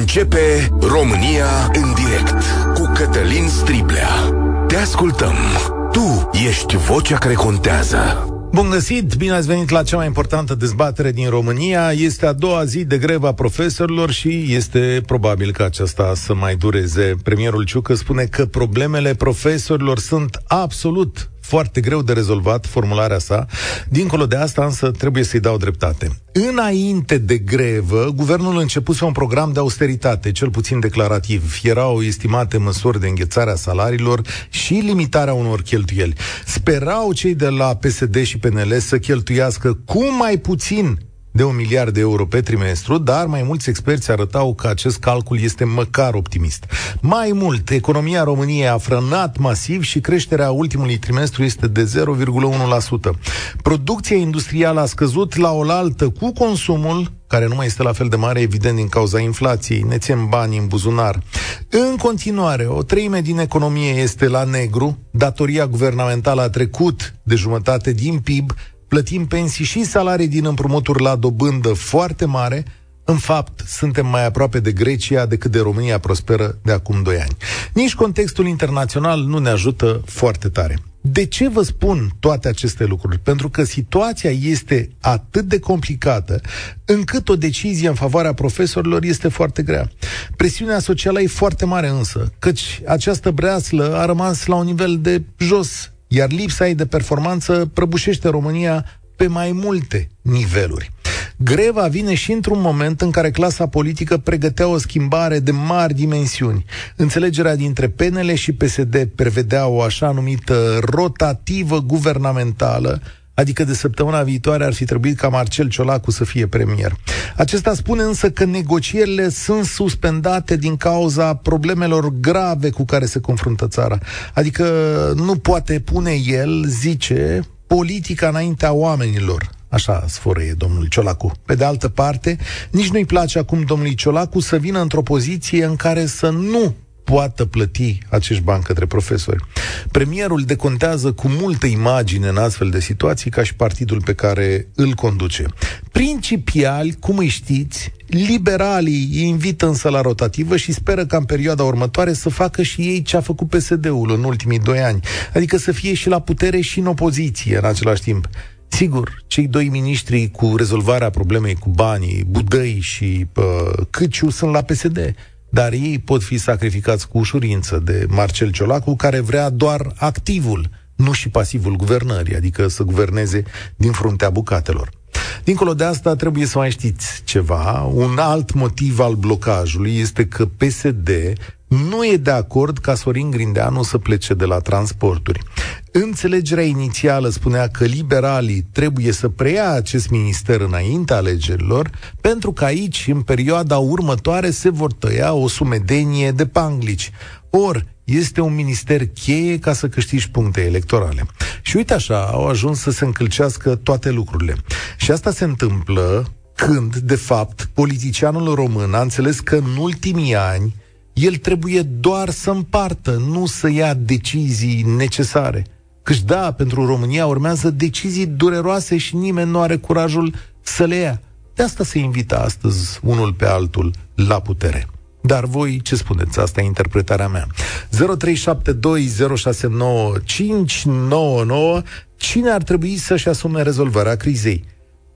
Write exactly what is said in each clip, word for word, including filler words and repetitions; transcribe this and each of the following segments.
Începe România în direct cu Cătălin Striblea. Te ascultăm. Tu ești vocea care contează. Bun găsit, bine ați venit la cea mai importantă dezbatere din România. Este a doua zi de greva profesorilor și este probabil că aceasta să mai dureze. Premierul Ciucă spune că problemele profesorilor sunt absolut foarte greu de rezolvat, formularea sa. Dincolo de asta, însă, trebuie să-i dau dreptate. Înainte de grevă, guvernul începuse un program de austeritate, cel puțin declarativ. Erau estimate măsuri de înghețare a salariilor și limitarea unor cheltuieli. Sperau cei de la P S D și P N L să cheltuiască cu mai puțin de un miliard de euro pe trimestru, dar mai mulți experți arătau că acest calcul este măcar optimist. Mai mult, economia României a frânat masiv și creșterea ultimului trimestru este de zero virgulă unu la sută. Producția industrială a scăzut la oaltă cu consumul, care nu mai este la fel de mare, evident, din cauza inflației. Ne țin banii în buzunar. În continuare, o treime din economie este la negru, datoria guvernamentală a trecut de jumătate din P I B, plătim pensii și salarii din împrumuturi la dobândă foarte mare. În fapt, suntem mai aproape de Grecia decât de România prosperă de acum doi ani. Nici contextul internațional nu ne ajută foarte tare. De ce vă spun toate aceste lucruri? Pentru că situația este atât de complicată, încât o decizie în favoarea profesorilor este foarte grea. Presiunea socială e foarte mare însă, căci această breaslă a rămas la un nivel de jos, iar lipsa ei de performanță prăbușește România pe mai multe niveluri. Greva vine și într-un moment în care clasa politică pregătea o schimbare de mari dimensiuni. Înțelegerea dintre P N L și P S D prevedea o așa numită rotativă guvernamentală, adică de săptămâna viitoare ar fi trebuit ca Marcel Ciolacu să fie premier. Acesta spune însă că negocierile sunt suspendate din cauza problemelor grave cu care se confruntă țara. Adică nu poate pune el, zice, politica înaintea oamenilor. Așa sfărăie domnul Ciolacu. Pe de altă parte, nici nu-i place acum domnului Ciolacu să vină într-o poziție în care să nu poată plăti acești bani către profesori. Premierul decontează cu multă imagine în astfel de situații, ca și partidul pe care îl conduce. Principiali, cum îi știți, liberalii îi invită însă la rotativă și speră ca în perioada următoare să facă și ei ce a făcut P S D-ul în ultimii doi ani, adică să fie și la putere și în opoziție în același timp. Sigur, cei doi miniștri cu rezolvarea problemei cu banii, Budăi și uh, Căciu, sunt la P S D. Dar ei pot fi sacrificați cu ușurință de Marcel Ciolacu, care vrea doar activul, nu și pasivul guvernării, adică să guverneze din fruntea bucatelor. Dincolo de asta, trebuie să mai știți ceva. Un alt motiv al blocajului este că P S D nu e de acord ca Sorin Grindeanu să plece de la transporturi. Înțelegerea inițială spunea că liberalii trebuie să preia acest minister înainte alegerilor, pentru că aici, în perioada următoare, se vor tăia o sumedenie de panglici. Or, este un minister cheie ca să câștigi puncte electorale. Și uite așa, au ajuns să se încălcească toate lucrurile. Și asta se întâmplă când, de fapt, politicianul român a înțeles că în ultimii ani el trebuie doar să împartă, nu să ia decizii necesare. Căci da, pentru România urmează decizii dureroase și nimeni nu are curajul să le ia. De asta se invită astăzi unul pe altul la putere. Dar voi ce spuneți? Asta e interpretarea mea. zero trei șapte doi zero șase nouă cinci nouă nouă. Cine ar trebui să-și asume rezolvarea crizei?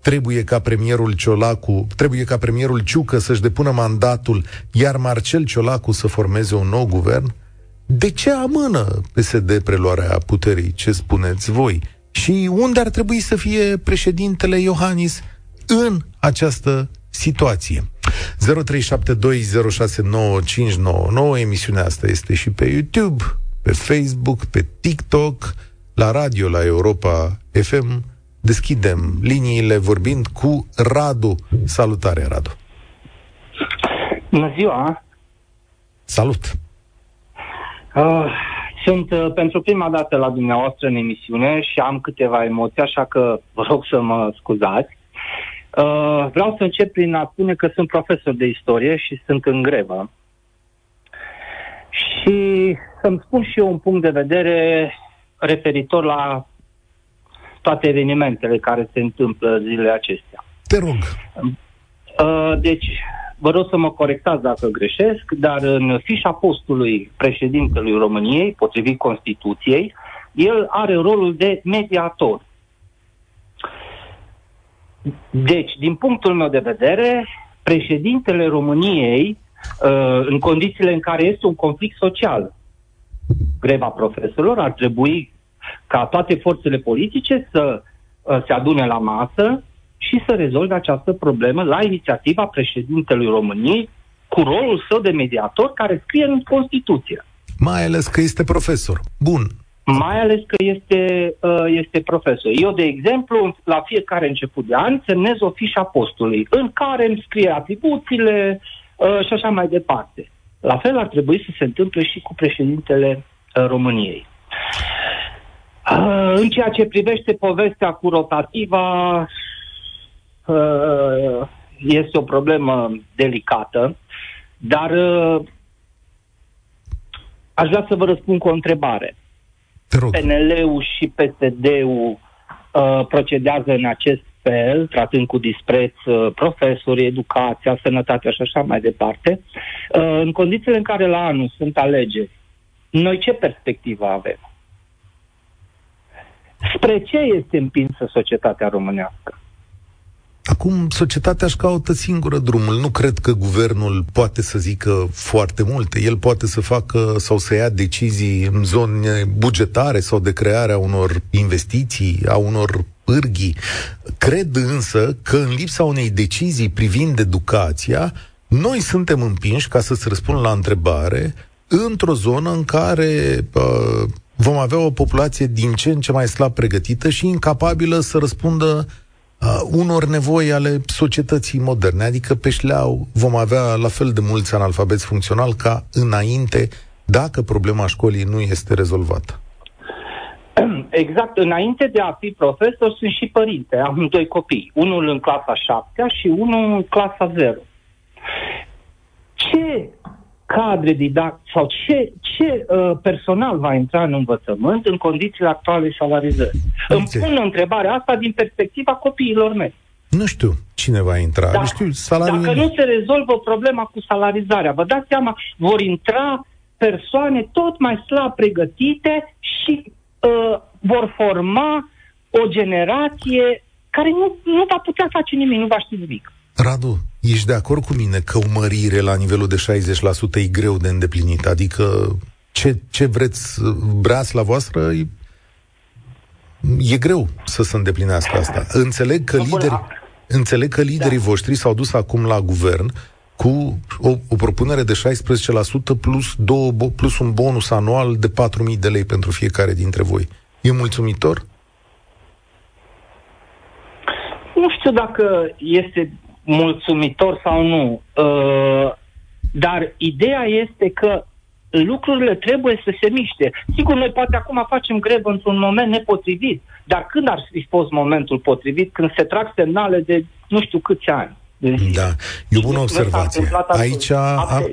Trebuie ca premierul Ciolacu, trebuie ca premierul Ciucă să-și depună mandatul, iar Marcel Ciolacu să formeze un nou guvern? De ce amână P S D preluarea puterii? Ce spuneți voi? Și unde ar trebui să fie președintele Iohannis în această situație? zero trei șapte doi zero șase nouă cinci nouă nouă. Emisiunea asta este și pe YouTube, pe Facebook, pe TikTok, la radio, la Europa F M. Deschidem liniile vorbind cu Radu. Salutare, Radu. Bună ziua. Salut. Uh, sunt uh, pentru prima dată la dumneavoastră în emisiune și am câteva emoții, așa că vă rog să mă scuzați. Uh, vreau să încep prin a spune că sunt profesor de istorie și sunt în grevă. Și să-mi spun și eu un punct de vedere referitor la toate evenimentele care se întâmplă zilele acestea. Te rog. Deci, Vă rog să mă corectați dacă greșesc, dar în fișa postului președintelui României, potrivit Constituției, el are rolul de mediator. Deci, din punctul meu de vedere, președintele României, în condițiile în care este un conflict social, greva profesorilor, ar trebui ca toate forțele politice să se adune la masă și să rezolve această problemă la inițiativa președintelui României, cu rolul său de mediator care scrie în Constituție. Mai ales că este profesor. Bun. Mai ales că este, este profesor. Eu, de exemplu, la fiecare început de an semnez o fișă a postului, în care îmi scrie atribuțiile și așa mai departe. La fel ar trebui să se întâmple și cu președintele României. În ceea ce privește povestea cu rotativa, este o problemă delicată, dar aș vrea să vă răspund cu o întrebare. P N L-ul și P S D-ul uh, procedează în acest fel, tratând cu dispreț uh, profesorii, educația, sănătatea și așa mai departe. Uh, în condițiile în care la anul sunt alegeri, noi ce perspectivă avem? Spre ce este împinsă societatea românească? Acum societatea își caută singură drumul. Nu cred că guvernul poate să zică foarte multe. El poate să facă sau să ia decizii în zone bugetare sau de crearea unor investiții, a unor pârghii. Cred însă că în lipsa unei decizii privind educația, noi suntem împinși, ca să-ți răspund la întrebare, într-o zonă în care... Uh, vom avea o populație din ce în ce mai slab pregătită și incapabilă să răspundă uh, unor nevoi ale societății moderne. Adică pe șleau vom avea la fel de mulți analfabeți funcțional ca înainte, dacă problema școlii nu este rezolvată. Exact. Înainte de a fi profesor, sunt și părinte. Am doi copii. Unul în clasa șaptea și unul în clasa zero. Ce... cadre didact sau ce, ce uh, personal va intra în învățământ în condițiile actuale salarizării? Îmi pun întrebarea asta din perspectiva copiilor mei. Nu știu cine va intra. Dacă nu, știu, salariul dacă nu se rezolvă problema cu salarizarea, vă dați seama, vor intra persoane tot mai slab pregătite și uh, vor forma o generație care nu, nu va putea face nimic, nu va ști nimic. Radu, ești de acord cu mine că o mărire la nivelul de șaizeci la sută e greu de îndeplinit? Adică ce, ce vreți, breați la voastră, e, e greu să se îndeplinească asta. Înțeleg că, lideri, înțeleg că liderii da. voștri s-au dus acum la guvern cu o, o propunere de șaisprezece la sută plus, două, plus un bonus anual de patru mii de lei pentru fiecare dintre voi. E mulțumitor? Nu știu dacă este... mulțumitor sau nu, uh, dar ideea este că lucrurile trebuie să se miște. Sigur, noi poate acum facem grevă într-un moment nepotrivit, dar când ar fi fost momentul potrivit, când se trag semnale de nu știu câți ani? Da, e o bună observație. Aici am...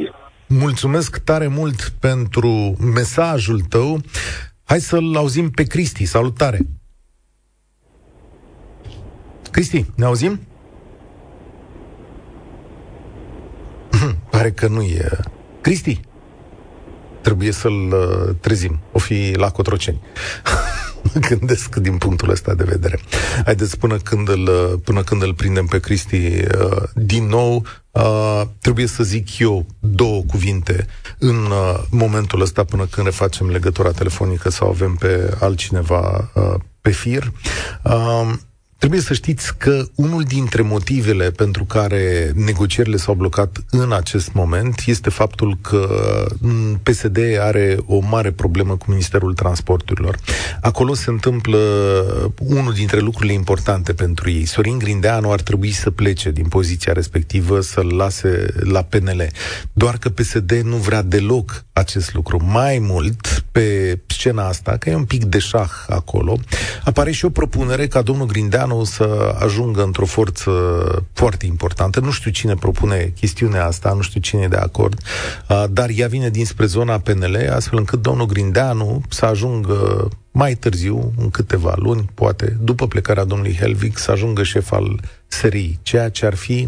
mulțumesc tare mult pentru mesajul tău. Hai să-l auzim pe Cristi. Salutare! Cristi, ne auzim? Pare că nu e... Cristi! Trebuie să-l trezim. O fi la Cotroceni. Mă gândesc din punctul ăsta de vedere. Haideți până când îl, până când îl prindem pe Cristi din nou, trebuie să zic eu două cuvinte în momentul ăsta până când refacem legătura telefonică sau avem pe altcineva pe fir. Trebuie să știți că unul dintre motivele pentru care negocierile s-au blocat în acest moment este faptul că P S D are o mare problemă cu Ministerul Transporturilor. Acolo se întâmplă unul dintre lucrurile importante pentru ei. Sorin Grindeanu ar trebui să plece din poziția respectivă, să-l lase la P N L. Doar că P S D nu vrea deloc acest lucru. Mai mult, pe scena asta, că e un pic de șah acolo, apare și o propunere ca domnul Grindeanu o să ajungă într-o forță foarte importantă. Nu știu cine propune chestiunea asta, nu știu cine e de acord, dar ea vine dinspre zona P N L, astfel încât domnul Grindeanu să ajungă mai târziu, în câteva luni, poate, după plecarea domnului Helvig, să ajungă șef al S R I, ceea ce ar fi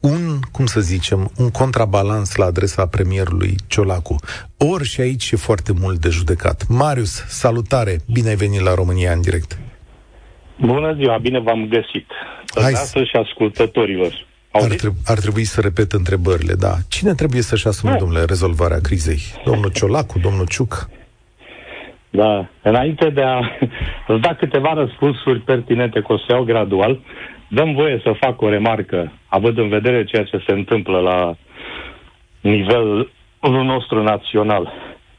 un, cum să zicem, un contrabalans la adresa premierului Ciolacu. Ori și aici e foarte mult de judecat. Marius, salutare! Bine ai venit la România în direct! Bună ziua! Bine v-am găsit! Tăiasă și ascultătorilor. Ar, treb- ar trebui să repet întrebările, da. Cine trebuie să-și asume, da, domnule, rezolvarea crizei? Domnul Ciolacu? Domnul Ciucă? Da. Înainte de a îți da câteva răspunsuri pertinente, că o să iau gradual, dăm voie să fac o remarcă, având în vedere ceea ce se întâmplă la nivelul nostru național.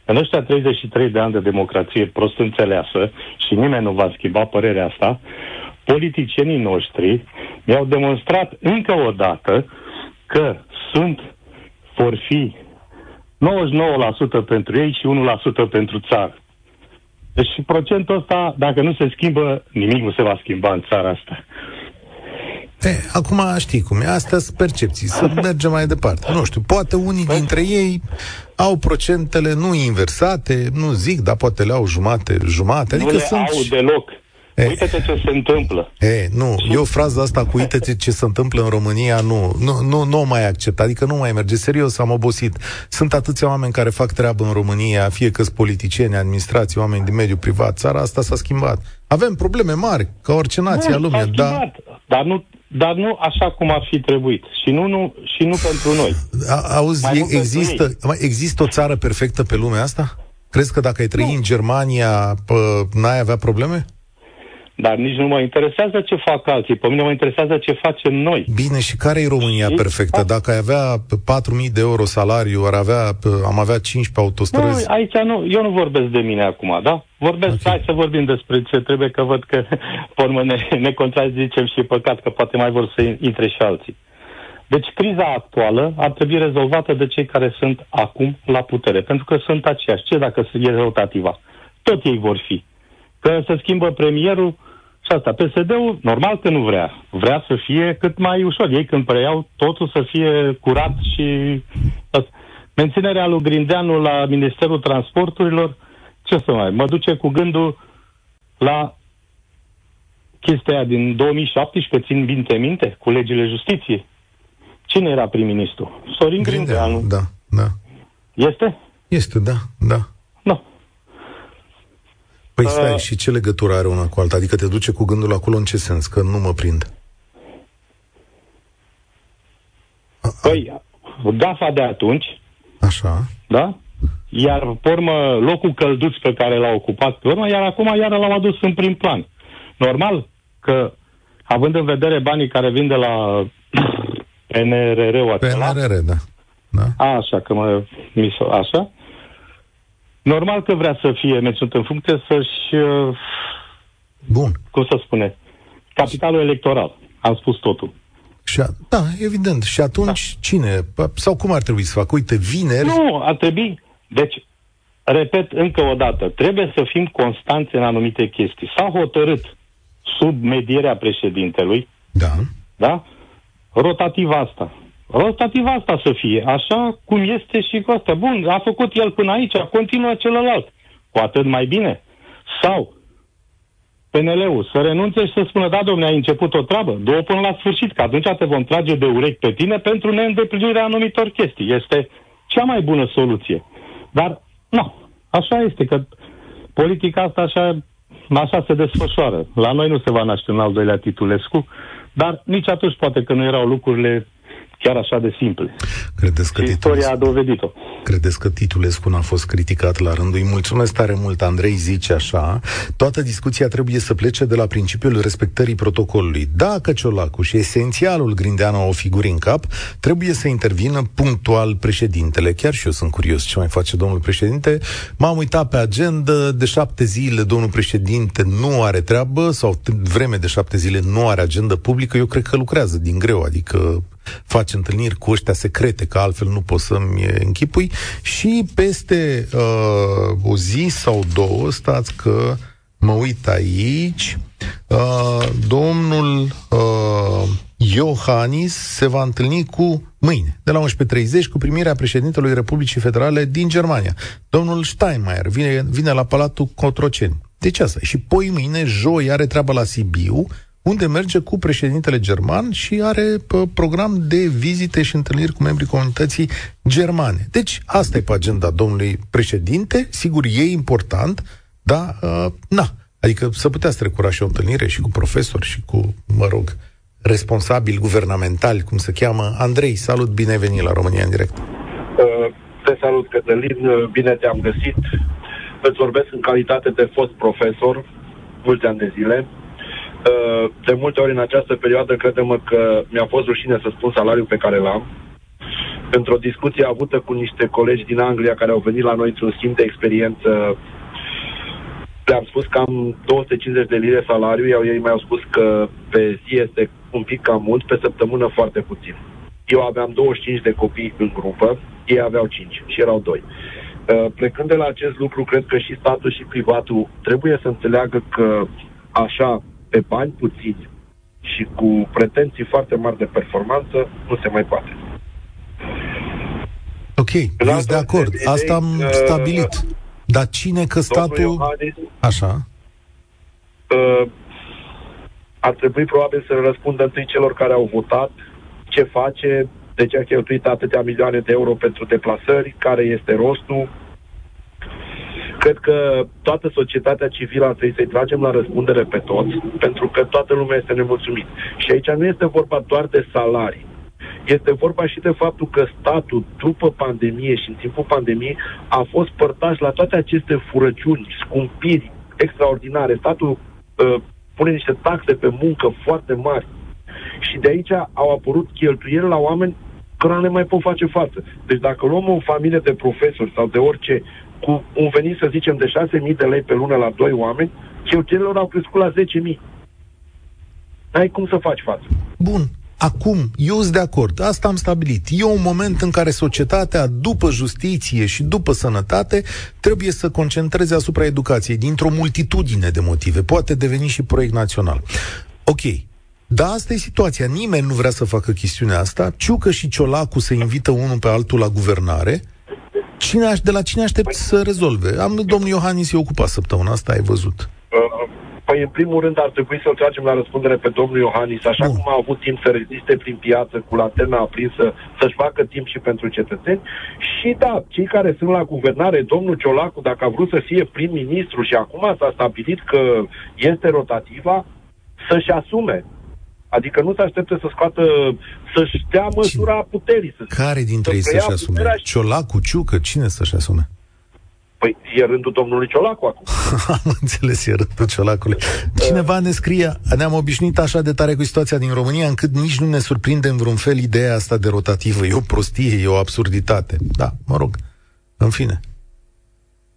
În ăștia treizeci și trei de ani de democrație prost înțeleasă, și nimeni nu va schimba părerea asta, politicienii noștri mi-au demonstrat încă o dată că sunt, vor fi nouăzeci și nouă la sută pentru ei și unu la sută pentru țară. Deci procentul ăsta, dacă nu se schimbă, nimic nu se va schimba în țara asta. E, acum știi cum e, astea sunt percepții, să mergem mai departe. Nu știu, poate unii dintre ei au procentele nu inversate, nu zic, dar poate le au jumate, jumate. Adică nu le sunt... au deloc. E, uite-te ce se întâmplă. E, nu, eu fraza asta cu uite-te ce se întâmplă în România, nu, nu, nu, nu mai accept, adică nu mai merge. Serios, am obosit. Sunt atâția oameni care fac treabă în România, fie că-s politicieni, administrații, oameni din mediul privat. Țara asta s-a schimbat. Avem probleme mari, ca orice nație a lumii. Dar... dar nu... Dar nu așa cum ar fi trebuit. Și nu, nu, și nu pentru noi. A, auzi, mai există, există o țară perfectă pe lumea asta? Crezi că dacă ai trăi nu. în Germania, pă, n-ai avea probleme? Dar nici nu mă interesează ce fac alții. Pe mine mă interesează ce facem noi. Bine, și care e România și perfectă? Dacă ai avea patru mii de euro salariu, ar avea, am avea cinci pe autostrăzi? Nu, aici nu. Eu nu vorbesc de mine acum, da? Vorbesc, okay. Hai să vorbim despre ce trebuie, că văd că pe urmă ne, ne contrazicem și păcat că poate mai vor să intre și alții. Deci criza actuală ar trebui rezolvată de cei care sunt acum la putere, pentru că sunt aceiași. Ce dacă e rotativa? Tot ei vor fi. Că se schimbă premierul și asta. P S D-ul, normal că nu vrea. Vrea să fie cât mai ușor. Ei când preiau, totul să fie curat și... Menținerea lui Grindeanu la Ministerul Transporturilor, ce să mai... Mă duce cu gândul la chestia din două mii șaptesprezece, țin bine minte, cu legile justiției. Cine era prim-ministru? Sorin Grindeanu. Da, da. Este? Este, da, da. Da. Păi stai, uh, și ce legătură are una cu alta? Adică te duce cu gândul acolo în ce sens? Că nu mă prind. Păi, gafa de atunci. Așa. Da? Iar, pe urmă, locul călduț pe care l-a ocupat pe urmă, iar acum iar l-au adus în prim plan. Normal că, având în vedere banii care vin de la P N R R-ul acela... P N R R, da. Da. Așa, că mă... Așa. Normal că vrea să fie menținut în funcție să-și... Bun. Cum să spune? Capitalul electoral. Am spus totul. Și a, da, evident. Și atunci, da, cine? Sau cum ar trebui să facă? Uite, vineri... Nu, ar trebui... Deci, repet încă o dată, trebuie să fim constanți în anumite chestii. S-a hotărât sub medierea președintelui, da, da? Rotativa asta. Rotativa asta să fie, așa cum este și cu asta. Bun, a făcut el până aici, continuă celălalt. Cu atât mai bine. Sau P N L-ul să renunțe și să spună, da, domne, ai început o treabă, două până la sfârșit, că atunci te vom trage de urechi pe tine pentru neîndeplinirea anumitor chestii. Este cea mai bună soluție. Dar, nu, așa este, că politica asta așa, așa se desfășoară. La noi nu se va naște un al doilea Titulescu, dar nici atunci poate că nu erau lucrurile chiar așa de simple. Credeți că istoria a dovedit-o. Credeți că Titulescu n-a fost criticat la rândul? Îi mulțumesc tare mult, Andrei zice așa, toată discuția trebuie să plece de la principiul respectării protocolului. Dacă Ciolacu și esențialul Grindeanu o figuri în cap, trebuie să intervină punctual președintele. Chiar și eu sunt curios ce mai face domnul președinte. M-am uitat pe agenda, de șapte zile domnul președinte nu are treabă, sau vreme de șapte zile nu are agenda publică, eu cred că lucrează din greu, adică faci întâlniri cu ăștia secrete, că altfel nu pot să-mi închipui. Și peste uh, o zi sau două, stați că mă uit aici, uh, domnul uh, Iohannis se va întâlni cu mâine, de la unsprezece și treizeci, cu primirea președintelui Republicii Federale din Germania. Domnul Steinmeier vine, vine la Palatul Cotroceni. Deci asta. Și poi mâine, joi, are treaba la Sibiu, unde merge cu președintele german și are program de vizite și întâlniri cu membrii comunității germane. Deci, asta e pe agenda domnului președinte. Sigur, e important, dar, uh, na, adică să putea strecura și o întâlnire și cu profesori și cu, mă rog, responsabili guvernamentali, cum se cheamă. Andrei, salut, bine ai venit la România în direct. Uh, te salut, Cătălin, bine te-am găsit. Îți vorbesc în calitate de fost profesor, mulți ani de zile. De multe ori în această perioadă, crede-mă că mi-a fost rușine să spun salariul pe care l-am. Într-o discuție avută cu niște colegi din Anglia care au venit la noi într-un schimb de experiență, le-am spus că am două sute cincizeci de lire salariu, iar ei mi-au spus că pe zi este un pic cam mult, pe săptămână foarte puțin. Eu aveam douăzeci și cinci de copii în grupă, ei aveau cinci și erau doi. Plecând de la acest lucru, cred că și statul și privatul trebuie să înțeleagă că așa, pe bani puțini și cu pretenții foarte mari de performanță, nu se mai poate. Ok, ești de acord. Idei, asta am uh, stabilit. Dar cine că statul... Iohannis, așa. Uh, ar trebui probabil să răspundă întâi celor care au votat ce face, de ce a cheltuit atâtea milioane de euro pentru deplasări, care este rostul. Cred că toată societatea civilă ar trebui să-i tragem la răspundere pe toți, pentru că toată lumea este nemulțumită. Și aici nu este vorba doar de salarii. Este vorba și de faptul că statul, după pandemie și în timpul pandemiei, a fost părtaș la toate aceste furăciuni, scumpiri extraordinare. Statul uh, pune niște taxe pe muncă foarte mari. Și de aici au apărut cheltuieli la oameni care nu le mai pot face față. Deci dacă luăm o familie de profesori sau de orice, cu un venit, să zicem, de șase mii de lei pe lună la doi oameni, cheltuielilor au crescut la zece mii. N-ai cum să faci față. Bun. Acum, eu sunt de acord. Asta am stabilit. E un moment în care societatea, după justiție și după sănătate, trebuie să concentreze asupra educației, dintr-o multitudine de motive. Poate deveni și proiect național. Ok. Da, asta e situația. Nimeni nu vrea să facă chestiunea asta. Ciucă și Ciolacu se invită unul pe altul la guvernare. Cine aș, de la cine aștept să rezolve? Am, domnul Iohannis e ocupat săptămâna asta, ai văzut. Păi, în primul rând, ar trebui să-l tragem la răspundere pe domnul Iohannis, așa Bun. cum a avut timp să reziste prin piață, cu lanterna aprinsă, să-și facă timp și pentru cetățeni. Și da, cei care sunt la guvernare, domnul Ciolacu, dacă a vrut să fie prim-ministru și acum s-a stabilit că este rotativa, să-și asume. Adică nu se aștepte să scoată, să-și dea măsura puterii. Să Care dintre să ei să-și asume? Și... Ciolacu, Ciucă, cine să-și asume? Păi e rândul domnului Ciolacu acum. Am înțeles, e rândul Ciolacului. Cineva ne scrie, ne-am obișnuit așa de tare cu situația din România, încât nici nu ne surprinde în vreun fel ideea asta de rotativă. E o prostie, e o absurditate. Da, mă rog, în fine.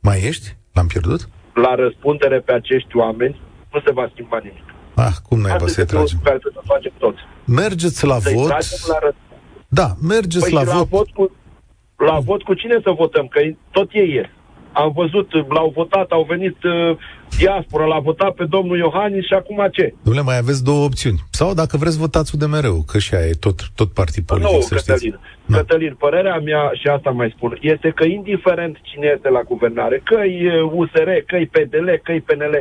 Mai ești? L-am pierdut? La răspundere pe acești oameni nu se va schimba nimic. Ah, cum n-ai vă să-i tragem? Mergeți la să-i vot. La da, mergeți păi la, la vot. vot cu, la mm. vot cu cine să votăm? Că tot ei e. Am văzut, l-au votat, au venit uh, diaspora, l-a votat pe domnul Iohannis și acum ce? Dom'le, mai aveți două opțiuni. Sau dacă vreți, votați-o de mereu, că și aia e tot, tot partid politic, no, să Cătălin, știți. No. Cătălin, părerea mea, și asta mai spun, este că indiferent cine este la guvernare, că-i U S R, că-i P D L, că-i P N L,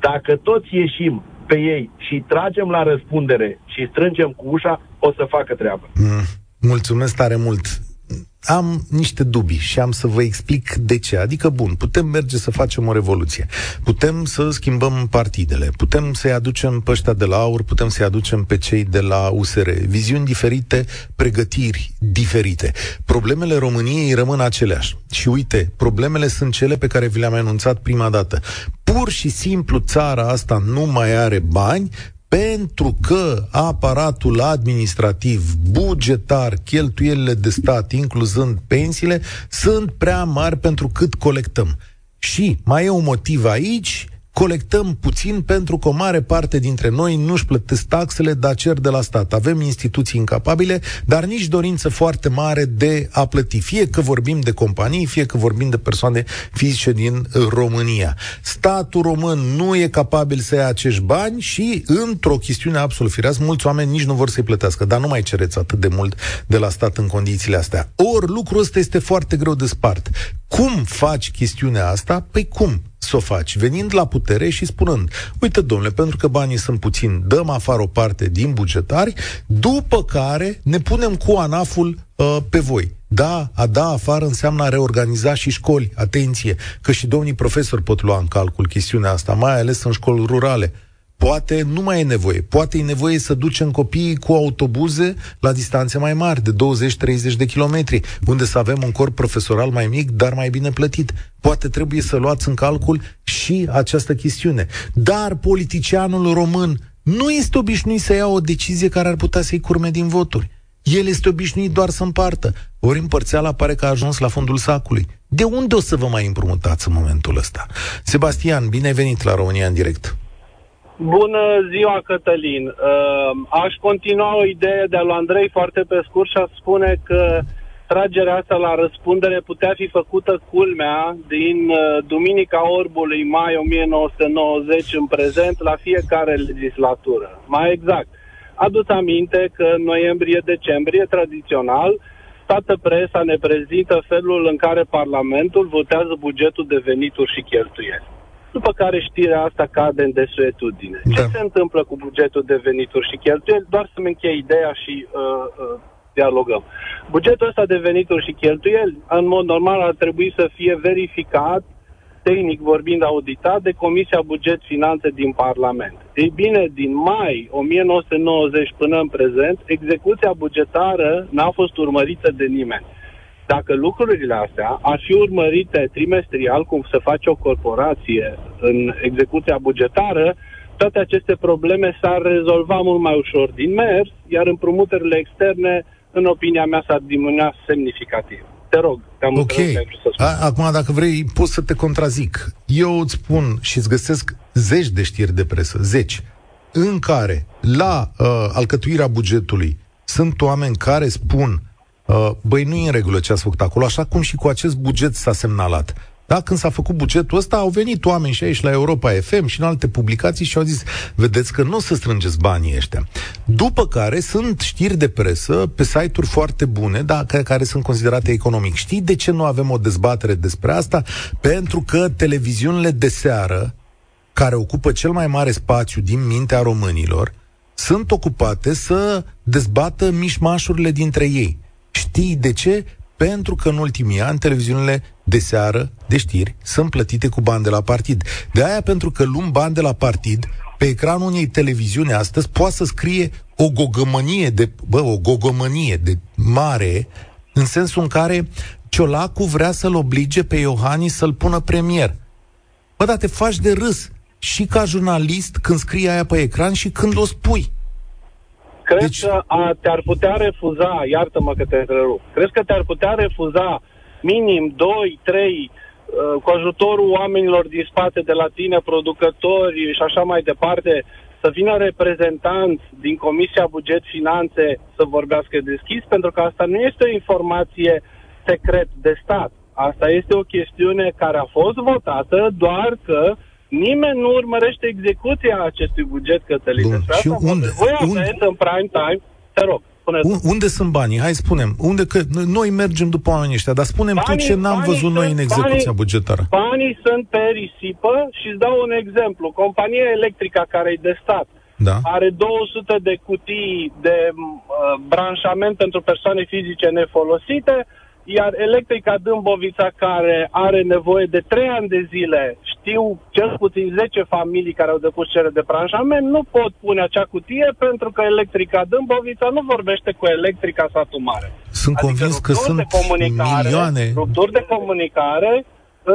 dacă toți ieșim pe ei și tragem la răspundere și strângem cu ușa, o să facă treabă. Mm, mulțumesc tare mult. Am niște dubii și am să vă explic de ce. Adică, bun, putem merge să facem o revoluție, putem să schimbăm partidele, putem să-i aducem pe ăștia de la AUR, putem să-i aducem pe cei de la U S R. Viziuni diferite, pregătiri diferite. Problemele României rămân aceleași. Și uite, problemele sunt cele pe care vi le-am anunțat prima dată. Pur și simplu țara asta nu mai are bani, pentru că aparatul administrativ, bugetar, cheltuielile de stat, incluzând pensiile, sunt prea mari pentru cât colectăm. Și mai e un motiv aici, colectăm puțin pentru că o mare parte dintre noi nu-și plătesc taxele, dar cer de la stat. Avem instituții incapabile, dar nici dorință foarte mare de a plăti. Fie că vorbim de companii, fie că vorbim de persoane fizice din România. Statul român nu e capabil să ia acești bani și, într-o chestiune absolut firească, mulți oameni nici nu vor să-i plătească, dar nu mai cereți atât de mult de la stat în condițiile astea. Or, lucrul ăsta este foarte greu de spart. Cum faci chestiunea asta? Păi cum să o faci? Venind la putere și spunând, uite, domnule, pentru că banii sunt puțini, dăm afară o parte din bugetari, după care ne punem cu anaful uh, pe voi. Da, a da afară înseamnă a reorganiza și școli. Atenție, că și domnii profesori pot lua în calcul chestiunea asta, mai ales în școli rurale. Poate nu mai e nevoie, poate e nevoie să ducem copiii cu autobuze la distanțe mai mari, de douăzeci treizeci de kilometri, unde să avem un corp profesoral mai mic, dar mai bine plătit. Poate trebuie să luați în calcul și această chestiune. Dar politicianul român nu este obișnuit să ia o decizie care ar putea să-i curme din voturi. El este obișnuit doar să împartă. Ori împărțeala pare că a ajuns la fundul sacului. De unde o să vă mai împrumutați în momentul ăsta? Sebastian, bine ai venit la România în direct. Bună ziua, Cătălin. Uh, aș continua o idee de-a lui Andrei foarte pe scurt și aș spune că tragerea asta la răspundere putea fi făcută, culmea, din uh, Duminica Orbului mai nouăsprezece nouăzeci în prezent la fiecare legislatură. Mai exact, aduți aminte că în noiembrie-decembrie, tradițional, toată presa ne prezintă felul în care Parlamentul votează bugetul de venituri și cheltuieli. După care știrea asta cade în desuetudine. Da. Ce se întâmplă cu bugetul de venituri și cheltuieli? Doar să-mi închei ideea și uh, uh, dialogăm. Bugetul ăsta de venituri și cheltuieli, în mod normal, ar trebui să fie verificat, tehnic vorbind auditat, de Comisia Buget-Finanțe din Parlament. Ei bine, din mai nouăsprezece nouăzeci până în prezent, execuția bugetară n-a fost urmărită de nimeni. Dacă lucrurile astea ar fi urmărite trimestrial, cum se face o corporație în execuția bugetară, toate aceste probleme s-ar rezolva mult mai ușor din mers, iar împrumuturile externe, în opinia mea, s-ar diminua semnificativ. Te rog, te-am okay. Acum, dacă vrei, pot să te contrazic. Eu îți spun și îți găsesc zeci de știri de presă, zeci, în care, la uh, alcătuirea bugetului, sunt oameni care spun băi, nu e în regulă ce ați făcut acolo, așa cum și cu acest buget s-a semnalat. Da? Când s-a făcut bugetul ăsta, au venit oameni și aici la Europa F M și în alte publicații și au zis, vedeți că nu o să strângeți banii ăștia. După care sunt știri de presă pe site-uri foarte bune, dar care sunt considerate economic. Știi de ce nu avem o dezbatere despre asta? Pentru că televiziunile de seară, care ocupă cel mai mare spațiu din mintea românilor, sunt ocupate să dezbată mișmașurile dintre ei. Știi de ce? Pentru că în ultimii ani televiziunile de seară, de știri, sunt plătite cu bani de la partid. De aia, pentru că luăm bani de la partid, pe ecranul unei televiziuni astăzi poate să scrie o gogămănie de, bă, o gogămănie de mare, în sensul în care Ciolacu vrea să-l oblige pe Iohannis să-l pună premier. Bă, dar te faci de râs și ca jurnalist când scrie aia pe ecran și când o spui. Crezi deci... că a, te-ar putea refuza, iartă-mă că te întrerup, crezi că te-ar putea refuza minim doi trei uh, cu ajutorul oamenilor din spate de la tine, producători și așa mai departe, să vină reprezentanți din Comisia Buget-Finanțe să vorbească deschis? Pentru că asta nu este o informație secret de stat. Asta este o chestiune care a fost votată, doar că nimeni nu urmărește execuția acestui buget, Cătălin. Bun, și asta unde? Voi unde? Aveți în prime time, te rog, spune-te. Unde sunt banii? Hai, spunem. Unde că noi mergem după oamenii ăștia, dar spunem banii, tot ce n-am văzut noi în execuția banii, bugetară. Banii sunt pe risipă și îți dau un exemplu. Compania Electrica, care e de stat, da, are două sute de cutii de uh, branșament pentru persoane fizice nefolosite, iar Electrica Dâmbovița, care are nevoie de trei ani de zile, știu cel puțin zece familii care au depus cerere de branșament, nu pot pune acea cutie pentru că Electrica Dâmbovița nu vorbește cu Electrica Satu Mare. Sunt adică convins că sunt milioane rupturi de comunicare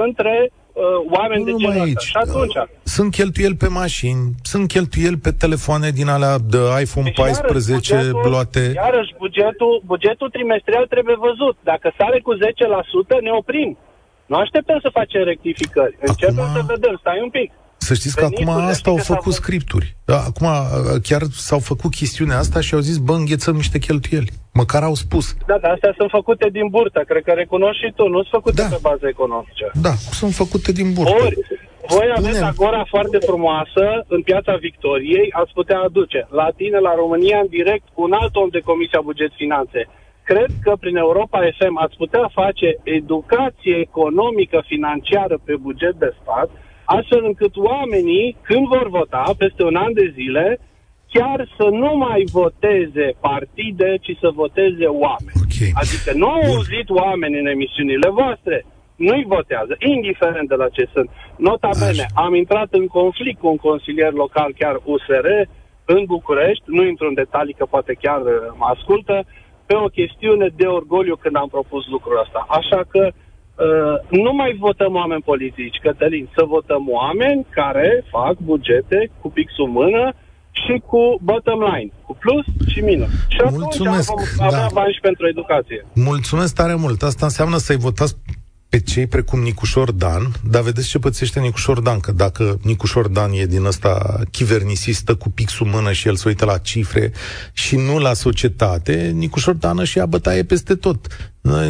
între uh, oameni nu de genul ăsta. Și atunci sunt cheltuieli pe mașini, sunt cheltuieli pe telefoane din alea de iPhone deci paisprezece iarăși bugetul, luate. Iarăși bugetul, bugetul trimestrial trebuie văzut. Dacă sare cu zece la sută, ne oprim. Nu așteptăm să facem rectificări. Începem acum... să vedem, stai un pic. Să știți că acum asta au făcut scripturi. Da, acum chiar s-au făcut chestiunea asta și au zis, bă, înghețăm niște cheltuieli. Măcar au spus. Da, dar astea sunt făcute din burtă. Cred că recunoști și tu, nu sunt făcute da. pe bază economică. Da, sunt făcute din burtă. Ori, voi aveți agora foarte frumoasă în Piața Victoriei, ați putea aduce la tine, la România, în direct, cu un alt om de Comisia Buget-Finanțe, cred că prin Europa F M ați putea face educație economică, financiară pe buget de stat, astfel încât oamenii, când vor vota, peste un an de zile, chiar să nu mai voteze partide, ci să voteze oameni. Okay. Adică nu au auzit oameni în emisiunile voastre, nu-i votează, indiferent de la ce sunt. Nota bene, am intrat în conflict cu un consilier local, chiar U S R, în București, nu intru în detalii că poate chiar mă ascultă, pe o chestiune de orgoliu când am propus lucrul ăsta. Așa că Uh, nu mai votăm oameni politici, Cătălin, să votăm oameni care fac bugete cu pixul în mână și cu bottom line, cu plus și minus. Și mulțumesc, atunci vom avea da. bani și pentru educație. Mulțumesc tare mult. Asta înseamnă să-i votați pe cei precum Nicușor Dan, dar vedeți ce pățește Nicușor Dan, că dacă Nicușor Dan e din ăsta chivernisistă cu pixul în mână și el se uită la cifre și nu la societate, Nicușor Dan își ia bătaie peste tot.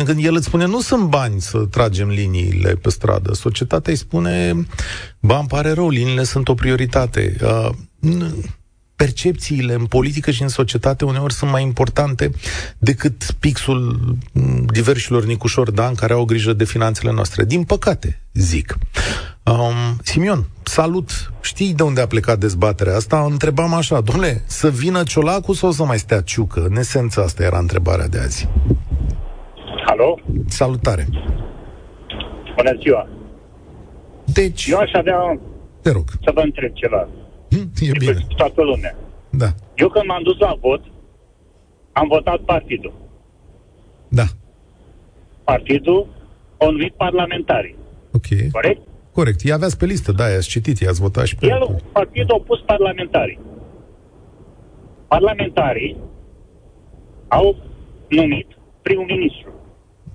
Când el îți spune, nu sunt bani să tragem liniile pe stradă, societatea îi spune, ba, îmi pare rău, liniile sunt o prioritate. Percepțiile în politică și în societate uneori sunt mai importante decât pixul diversilor Nicușor Dan care au grijă de finanțele noastre. Din păcate, zic. Um, Simion, salut! Știi de unde a plecat dezbaterea asta? Întrebam așa, dom'le, să vină Ciolacu sau să mai stea Ciucă? În esență, asta era întrebarea de azi. Alo? Salutare! Bună ziua! Deci... Eu aș avea... Te rog. Să vă întreb ceva. E bine. Toată lumea. Da. Eu când m-am dus la vot, am votat partidul. Da. Partidul au numit parlamentarii. Ok. Corect? Corect. I-aveați pe listă, da, i-ați citit, i-ați votat și pe... El, partidul a pus parlamentarii. Parlamentarii au numit primul ministru.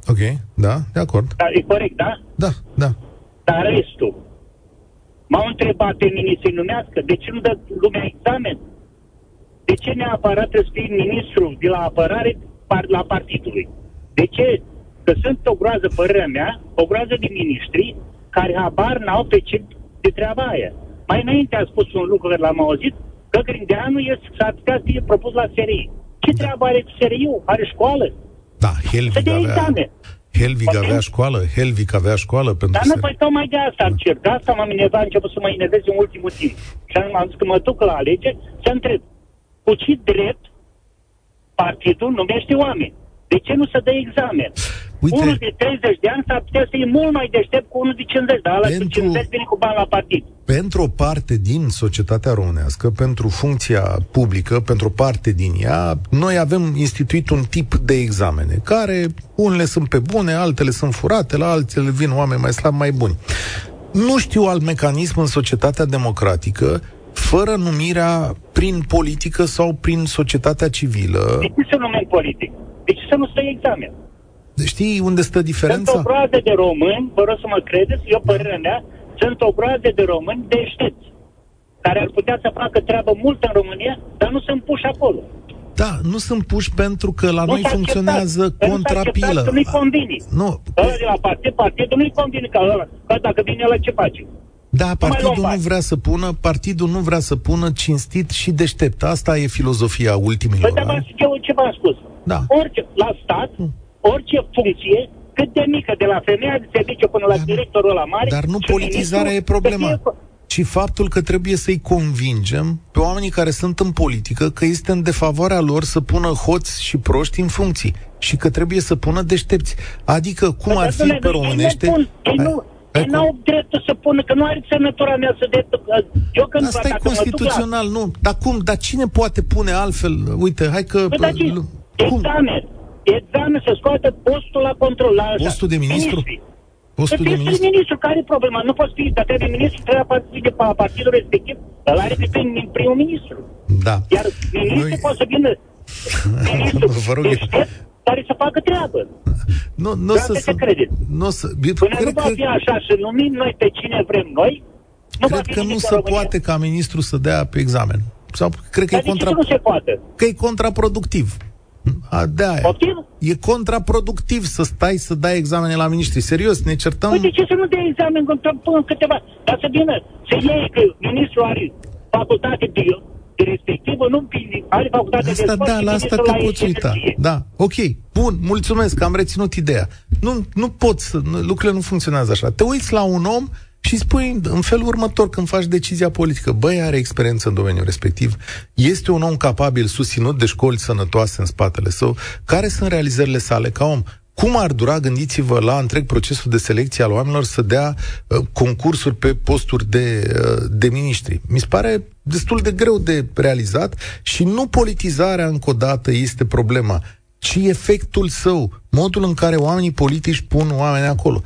Ok, da, de acord. Dar e corect, da? Da, da. Dar restul... M-au întrebat pe ministru numească, de ce nu dă lumea examen? De ce neapărat trebuie să fie ministru de la apărare la partidului? De ce? Că sunt o groază, părerea mea, o groază de miniștri care habar n-au pe ce de treaba aia. Mai înainte a spus un lucru care l-am auzit, că Grindeanu este, s-ar putea să fie propus la S R I. Ce treabă are cu S R I-ul? Are școală? Da, Helvig avea... Helvig avea școală, Helvig avea școală pentru... Dar nu, păi stau mai de asta, da. cer, de asta m-am enervat, am început să mă enervez în ultimul timp. Și am zis că mă duc la alegeri, să întreb, cu ce drept partidul numește oameni? De ce nu se dă examen? Uite, unul de treizeci de ani s-ar putea să e mult mai deștept cu unul de cincizeci, dar ăla cu cincizeci vine cu bani la partid. Pentru o parte din societatea românească, pentru funcția publică, pentru o parte din ea, noi avem instituit un tip de examene, care unele sunt pe bune, altele sunt furate, la altele vin oameni mai slabi, mai buni. Nu știu alt mecanism în societatea democratică fără numirea prin politică sau prin societatea civilă. De ce să numim politic? De ce să nu stă examen? Știi unde stă diferența? Sunt o groază de români, vă rog să mă credeți, eu părerea mea, sunt o groază de români deștepți, care ar putea să facă treabă multă în România, dar nu sunt puși acolo. Da, nu sunt puși pentru că la nu noi funcționează contrapilă. Nu nu-i convine. Nu. Ăla de la partid, partidul nu-i convine ca ăla, că dacă vine ăla ce face? Da, partidul nu vrea să pună, partidul nu vrea să pună cinstit și deștept. Asta e filozofia ultimilor. Păi, dar ce v-am spus? Da. Orice, la stat... Hmm. Orice funcție, cât de mică, de la femeia de serviciu până la dar, directorul ăla mare... Dar nu politizarea e problema, ci faptul că trebuie să-i convingem pe oamenii care sunt în politică că este în defavoarea lor să pună hoți și proști în funcții și că trebuie să pună deștepți. Adică, cum că ar fi pe românește... Ei, ei nu, ei n-au dreptul să pună, că nu are semnătura mea să dreptul... Eu când asta e constituțional, nu. Dar cum? Dar cine poate pune altfel? Uite, hai că... Păi, examen. Examen să scoată postul la control, la postul de ministru? Ministri. Postul de ministru? Ministru, care e problema? Nu poți fi, dacă e ministru, trebuie de partidul respectiv, dar are de prim, primul ministru. Da. Iar ministru Noi... poate să vină ministru deștept, care să facă treabă. Nu, nu să, să credeți. Nu să... Până nu va fi că... așa și numim noi pe cine vrem noi, nu cred că nu se poate ca ministru să dea pe examen. Sau cred că e contra... nu se poate? Că e contraproductiv. A, de-aia. E contraproductiv să stai să dai examene la miniștri. Serios, ne certăm. Păi de ce să nu dai examen în câteva? Dar să vină, să iei că ministrul are facultate de respectivă nu împinge, are facultatea asta, de sport, da, la asta te poți uita. Energie. Da, ok, bun, mulțumesc, am reținut ideea. Nu, nu poți, lucrurile nu funcționează așa. Te uiți la un om și spui în felul următor, când faci decizia politică, băi, are experiență în domeniul respectiv, este un om capabil, susținut de școli sănătoase în spatele său, care sunt realizările sale ca om? Cum ar dura, gândiți-vă, la întreg procesul de selecție al oamenilor să dea uh, concursuri pe posturi de, uh, de miniștri? Mi se pare destul de greu de realizat și nu politizarea încă o dată este problema, ci efectul său, modul în care oamenii politici pun oamenii acolo.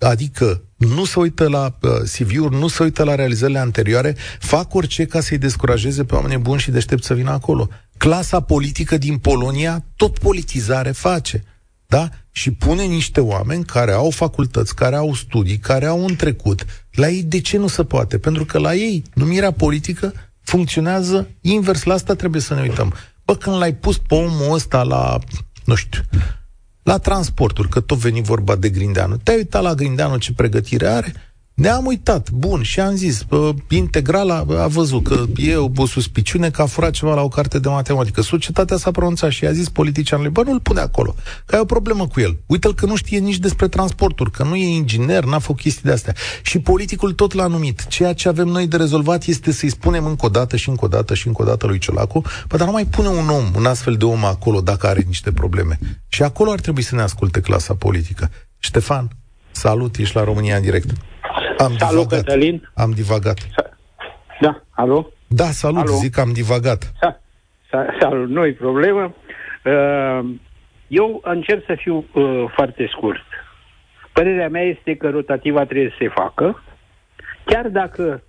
Adică nu se uită la C V-uri, nu se uită la realizările anterioare, fac orice ca să-i descurajeze pe oameni buni și deștepți să vină acolo. Clasa politică din Polonia tot politizare face, da? Și pune niște oameni care au facultăți, care au studii, care au un trecut. La ei de ce nu se poate? Pentru că la ei numirea politică funcționează invers. La asta trebuie să ne uităm. Bă, când l-ai pus pe omul ăsta la, nu știu, la transporturi, că tot veni vorba de Grindeanu. Te-ai uitat la Grindeanu ce pregătire are? Ne-am uitat, bun, și am zis, Integral a, a văzut că e o, o suspiciune că a furat ceva la o carte de matematică. Societatea s-a pronunțat și a zis politicianului, bă, nu-l pune acolo, că ai o problemă cu el. Uite-l că nu știe nici despre transporturi, că nu e inginer, n-a făcut chestii de-astea. Și politicul tot l-a numit. Ceea ce avem noi de rezolvat este să-i spunem încă o dată și încă o dată și încă o dată lui Ciolacu, bă, dar nu mai pune un om, un astfel de om acolo dacă are niște probleme. Și acolo ar trebui să ne asculte clasa politică. Ștefan, salut, ești la România în direct. Am salut, divagat. Cătălin. Am divagat. Da, alo? Da, salut, alo. Zic că am divagat. Sa, sa, salut, nu-i problemă. Eu încerc să fiu foarte scurt. Părerea mea este că rotativa trebuie să se facă. Chiar dacă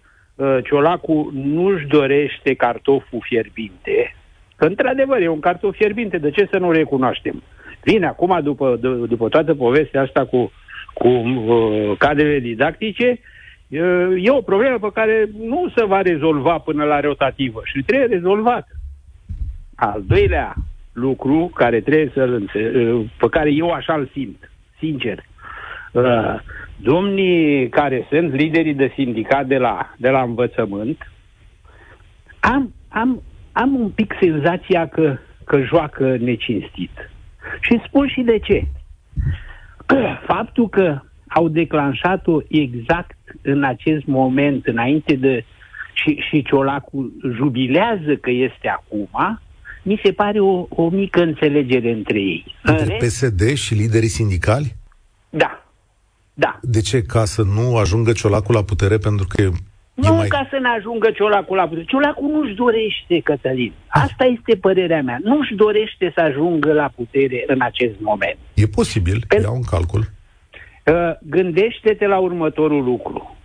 Ciolacu nu-și dorește cartoful fierbinte, într-adevăr e un cartof fierbinte, de ce să nu recunoaștem? Vine acum, după, după toată povestea asta cu cu uh, cadrele didactice, uh, e o problemă pe care nu se va rezolva până la rotativă și trebuie rezolvat. Al doilea lucru care trebuie să-l înțe- uh, pe care eu așa-l simt, sincer, uh, domnii care sunt liderii de sindicat de la, de la învățământ, am, am, am un pic senzația că, că joacă necinstit. Și spun și de ce. Faptul că au declanșat-o exact în acest moment, înainte de... și, și Ciolacu jubilează că este acum, mi se pare o, o mică înțelegere între ei. Între P S D și liderii sindicali? Da. Da. De ce? Ca să nu ajungă Ciolacu la putere? Pentru că nu mai... ca să ne ajungă Ciolacu la putere. Ciolacu nu-și dorește, Cătălin. Asta este părerea mea. Nu-și dorește să ajungă la putere în acest moment. E posibil, Pe... iau un calcul. Gândește-te la următorul lucru.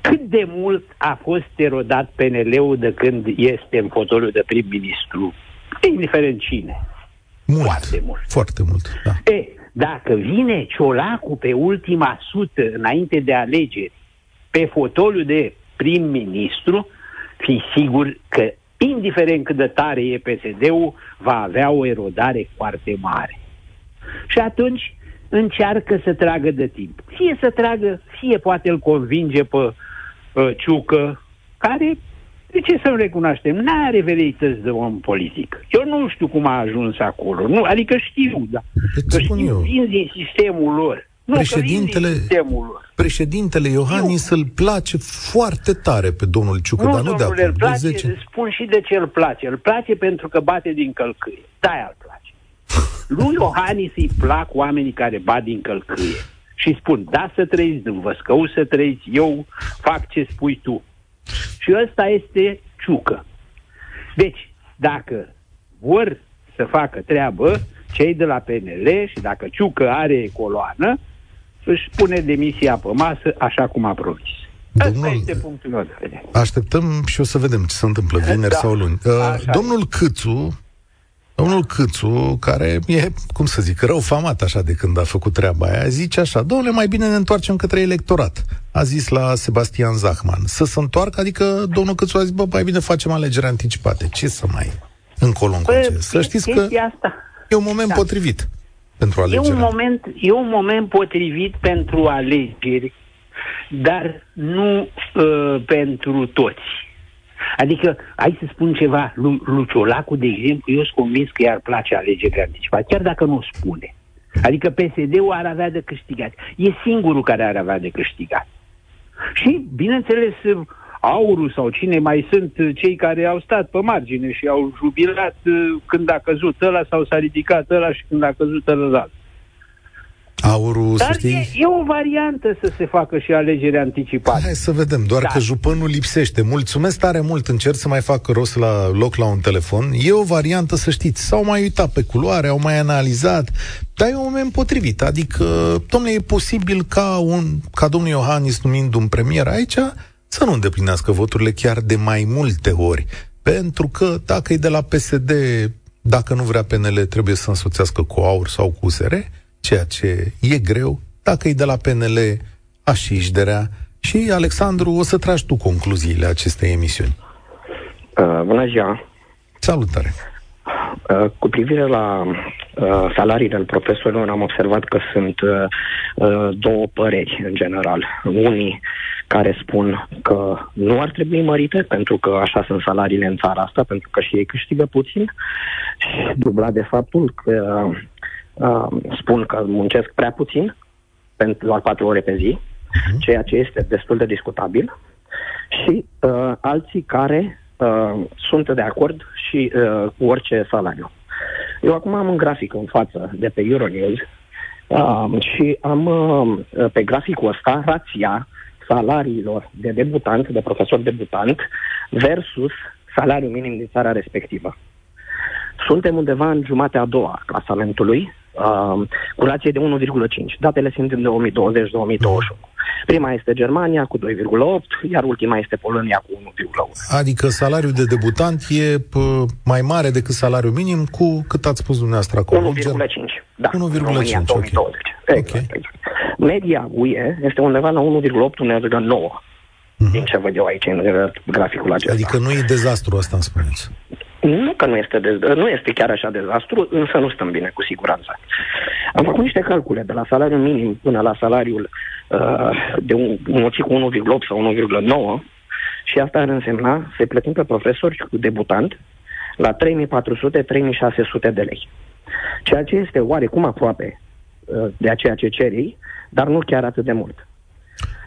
Cât de mult a fost erodat P N L-ul de când este în fotoliu de prim-ministru? Indiferent cine. Mult. Foarte mult. Foarte mult, da. E, dacă vine Ciolacu pe ultima sută, înainte de alegeri, pe fotoliu de prim-ministru, fi sigur că, indiferent cât de tare e P S D-ul, va avea o erodare foarte mare. Și atunci încearcă să tragă de timp. Fie să tragă, fie poate îl convinge pe uh, Ciucă, care, de ce să-l recunoaștem, n-are verități de om politic. Eu nu știu cum a ajuns acolo. Nu, adică știu, dar că știu, vin din sistemul lor. Nu, președintele, președintele Iohannis îl place foarte tare pe domnul Ciucă, nu, dar nu de acum, îl place, de spun și de ce îl place. Îl place pentru că bate din călcâie. Da, îl place. Lui Iohannis îi plac oamenii care bat din călcâie și spun, da, să trăiți, Dâmvăscău, să trăiți, eu fac ce spui tu. Și ăsta este Ciucă. Deci, dacă vor să facă treabă cei de la P N L și dacă Ciucă are coloană, își pune demisia pe masă, așa cum a promis. Asta este punctul meu de vedere. Așteptăm și o să vedem ce se întâmplă vineri da. sau luni. Așa. Domnul Câțu, domnul Câțu, care e, cum să zic, rău famat așa de când a făcut treaba aia, zice așa, domnule, mai bine ne întoarcem către electorat. A zis la Sebastian Zahman. Să se întoarcă, adică domnul Câțu a zis, bă, mai bine facem alegeri anticipate. Ce să mai încolo încoace? Să știți că e un moment da. potrivit. Pentru alegeri. E un moment, e un moment potrivit pentru alegeri, dar nu uh, pentru toți. Adică, hai să spun ceva, lui, lui Ciolacu, de exemplu, eu sunt convins că i-ar place alegerile anticipate, chiar dacă nu o spune. Adică P S D-ul ar avea de câștigat. E singurul care ar avea de câștigat. Și, bineînțeles, AUR-ul sau cine mai sunt cei care au stat pe margine și au jubilat când a căzut ăla sau s-a ridicat ăla și când a căzut ăla. AUR-ul, dar e, e o variantă să se facă și alegeri anticipate. Hai să vedem, doar da. că jupănul lipsește. Mulțumesc tare mult, încerc să mai fac rost la loc la un telefon. E o variantă, să știți, s-au mai uitat pe culoare, au mai analizat, dar e un moment potrivit. Adică, domnule, e posibil ca, un, ca domnul Iohannis, numind un premier aici, să nu îndeplinească voturile chiar de mai multe ori. Pentru că dacă e de la P S D, dacă nu vrea P N L, trebuie să însoțească cu AUR sau cu U S R, ceea ce e greu. Dacă e de la P N L, așa ești de rea. Și, Alexandru, o să tragi tu concluziile acestei emisiuni. Uh, bună ziua! Salutare! Uh, cu privire la uh, salariile profesorilor, am observat că sunt uh, două păreri, în general. Unii care spun că nu ar trebui mărite, pentru că așa sunt salariile în țara asta, pentru că și ei câștigă puțin, și dubla de faptul că uh, spun că muncesc prea puțin, pentru doar patru ore pe zi, ceea ce este destul de discutabil, și uh, alții care uh, sunt de acord și uh, cu orice salariu. Eu acum am un grafic în față de pe Euronews uh, și am uh, pe graficul ăsta rația salariilor de debutant, de profesor debutant, versus salariul minim din țara respectivă. Suntem undeva în jumatea a doua a clasamentului, uh, cu rație de unu virgulă cinci. Datele sunt din două mii douăzeci - două mii douăzeci și unu. Prima este Germania cu doi virgulă opt, iar ultima este Polonia cu unu virgulă unu. Adică salariul de debutant e p- mai mare decât salariul minim cu, cât ați spus dumneavoastră acolo? unu virgulă cinci. Da, unu virgulă cinci, România în două mii douăzeci. Okay. Exact, okay. exact. Media U I E este undeva la unu virgulă opt - unu virgulă nouă. Mm-hmm. Din ce văd eu aici în graficul acesta. Adică nu e dezastru asta, îmi spuneți? Nu că nu este, dez- nu este chiar așa dezastru, însă nu stăm bine, cu siguranță. Am făcut niște calcule de la salariul minim până la salariul uh, de un, un cu unu virgulă opt sau unu virgulă nouă, și asta ar însemna să-i plătim pe profesori cu debutant la trei mii patru sute - trei mii șase sute de lei. Ceea ce este oarecum aproape uh, de ceea ce cer ei, dar nu chiar atât de mult.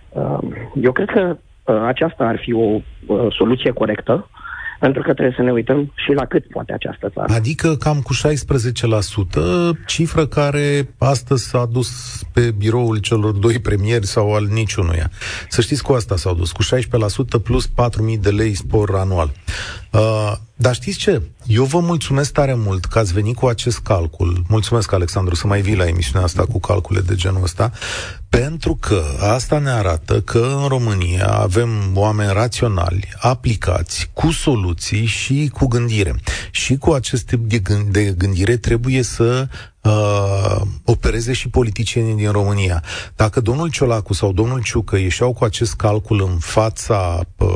Uh, eu cred că uh, aceasta ar fi o uh, soluție corectă, pentru că trebuie să ne uităm și la cât poate această țară. Adică cam cu șaisprezece la sută, cifră care astăzi s-a dus pe biroul celor doi premieri sau al niciunuia. Să știți, cu asta s-au dus, cu șaisprezece la sută plus patru mii de lei spor anual. Uh, dar știți ce? Eu vă mulțumesc tare mult că ați venit cu acest calcul. Mulțumesc, Alexandru, să mai vii la emisiunea asta cu calcule de genul ăsta, pentru că asta ne arată că în România avem oameni raționali, aplicați, cu soluții și cu gândire. Și cu acest tip de, gând- de gândire trebuie să uh, opereze și politicienii din România. Dacă domnul Ciolacu sau domnul Ciucă ieșeau cu acest calcul în fața uh,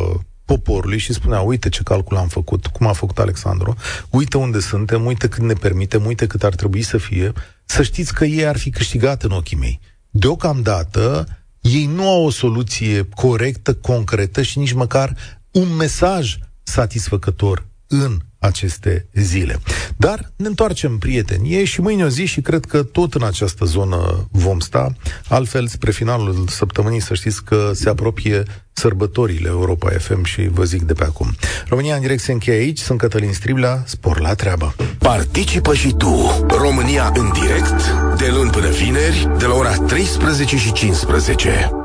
poporului și spunea, uite ce calcul am făcut, cum a făcut Alexandru, uite unde suntem, uite cât ne permitem, uite cât ar trebui să fie, să știți că ei ar fi câștigat în ochii mei. Deocamdată, ei nu au o soluție corectă, concretă și nici măcar un mesaj satisfăcător în aceste zile. Dar ne întoarcem, prieteni, e și mâine o zi și cred că tot în această zonă vom sta. Altfel, spre finalul săptămânii, să știți că se apropie sărbătorile Europa F M și vă zic de pe acum. România în direct se încheie aici. Sunt Cătălin Striblea, spor la treabă. Participă și tu, România în direct, de luni până vineri, de la ora treisprezece și cincisprezece.